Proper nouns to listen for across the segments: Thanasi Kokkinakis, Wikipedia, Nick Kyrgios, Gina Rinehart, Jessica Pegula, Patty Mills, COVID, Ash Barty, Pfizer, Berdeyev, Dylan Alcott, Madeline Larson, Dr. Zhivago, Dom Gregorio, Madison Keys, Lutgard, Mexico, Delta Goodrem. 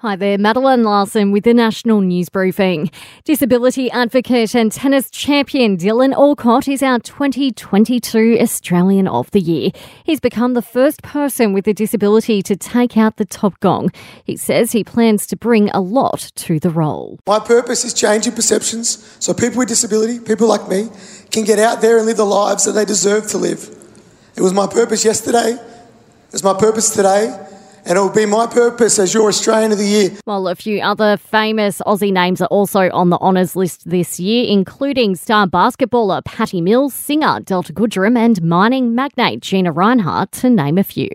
Hi there, Madeline Larson with the National News Briefing. Disability advocate and tennis champion Dylan Alcott is our 2022 Australian of the Year. He's become the first person with a disability to take out the top gong. He says he plans to bring a lot to the role. My purpose is changing perceptions so people with disability, people like me, can get out there and live the lives that they deserve to live. It was my purpose yesterday. It's my purpose today. And it will be my purpose as your Australian of the Year. Well, a few other famous Aussie names are also on the honours list this year, including star basketballer Patty Mills, singer Delta Goodrem and mining magnate Gina Rinehart, to name a few.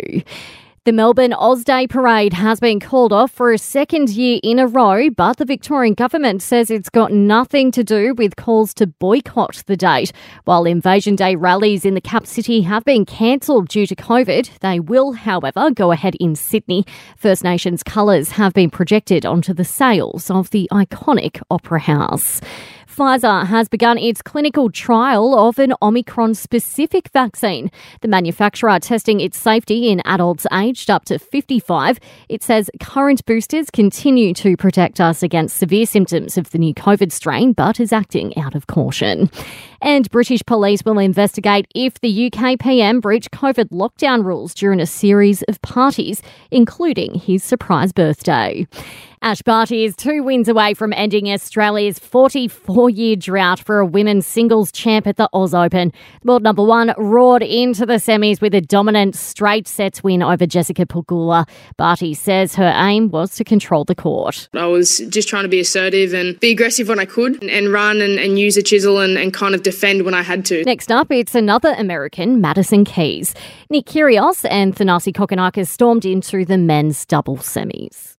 The Melbourne Oz Day Parade has been called off for a second year in a row, but the Victorian government says it's got nothing to do with calls to boycott the date. While Invasion Day rallies in the Cap City have been cancelled due to COVID, they will, however, go ahead in Sydney. First Nations colours have been projected onto the sails of the iconic Opera House. Pfizer has begun its clinical trial of an Omicron-specific vaccine. The manufacturer testing its safety in adults aged up to 55. It says current boosters continue to protect us against severe symptoms of the new COVID strain, but is acting out of caution. And British police will investigate if the UK PM breached COVID lockdown rules during a series of parties, including his surprise birthday. Ash Barty is 2 wins away from ending Australia's 44-year drought for a women's singles champ at the Oz Open. World number one roared into the semis with a dominant straight sets win over Jessica Pegula. Barty says her aim was to control the court. I was just trying to be assertive and be aggressive when I could and run and use a chisel and kind of defend when I had to. Next up, it's another American, Madison Keys. Nick Kyrgios and Thanasi Kokkinakis stormed into the men's double semis.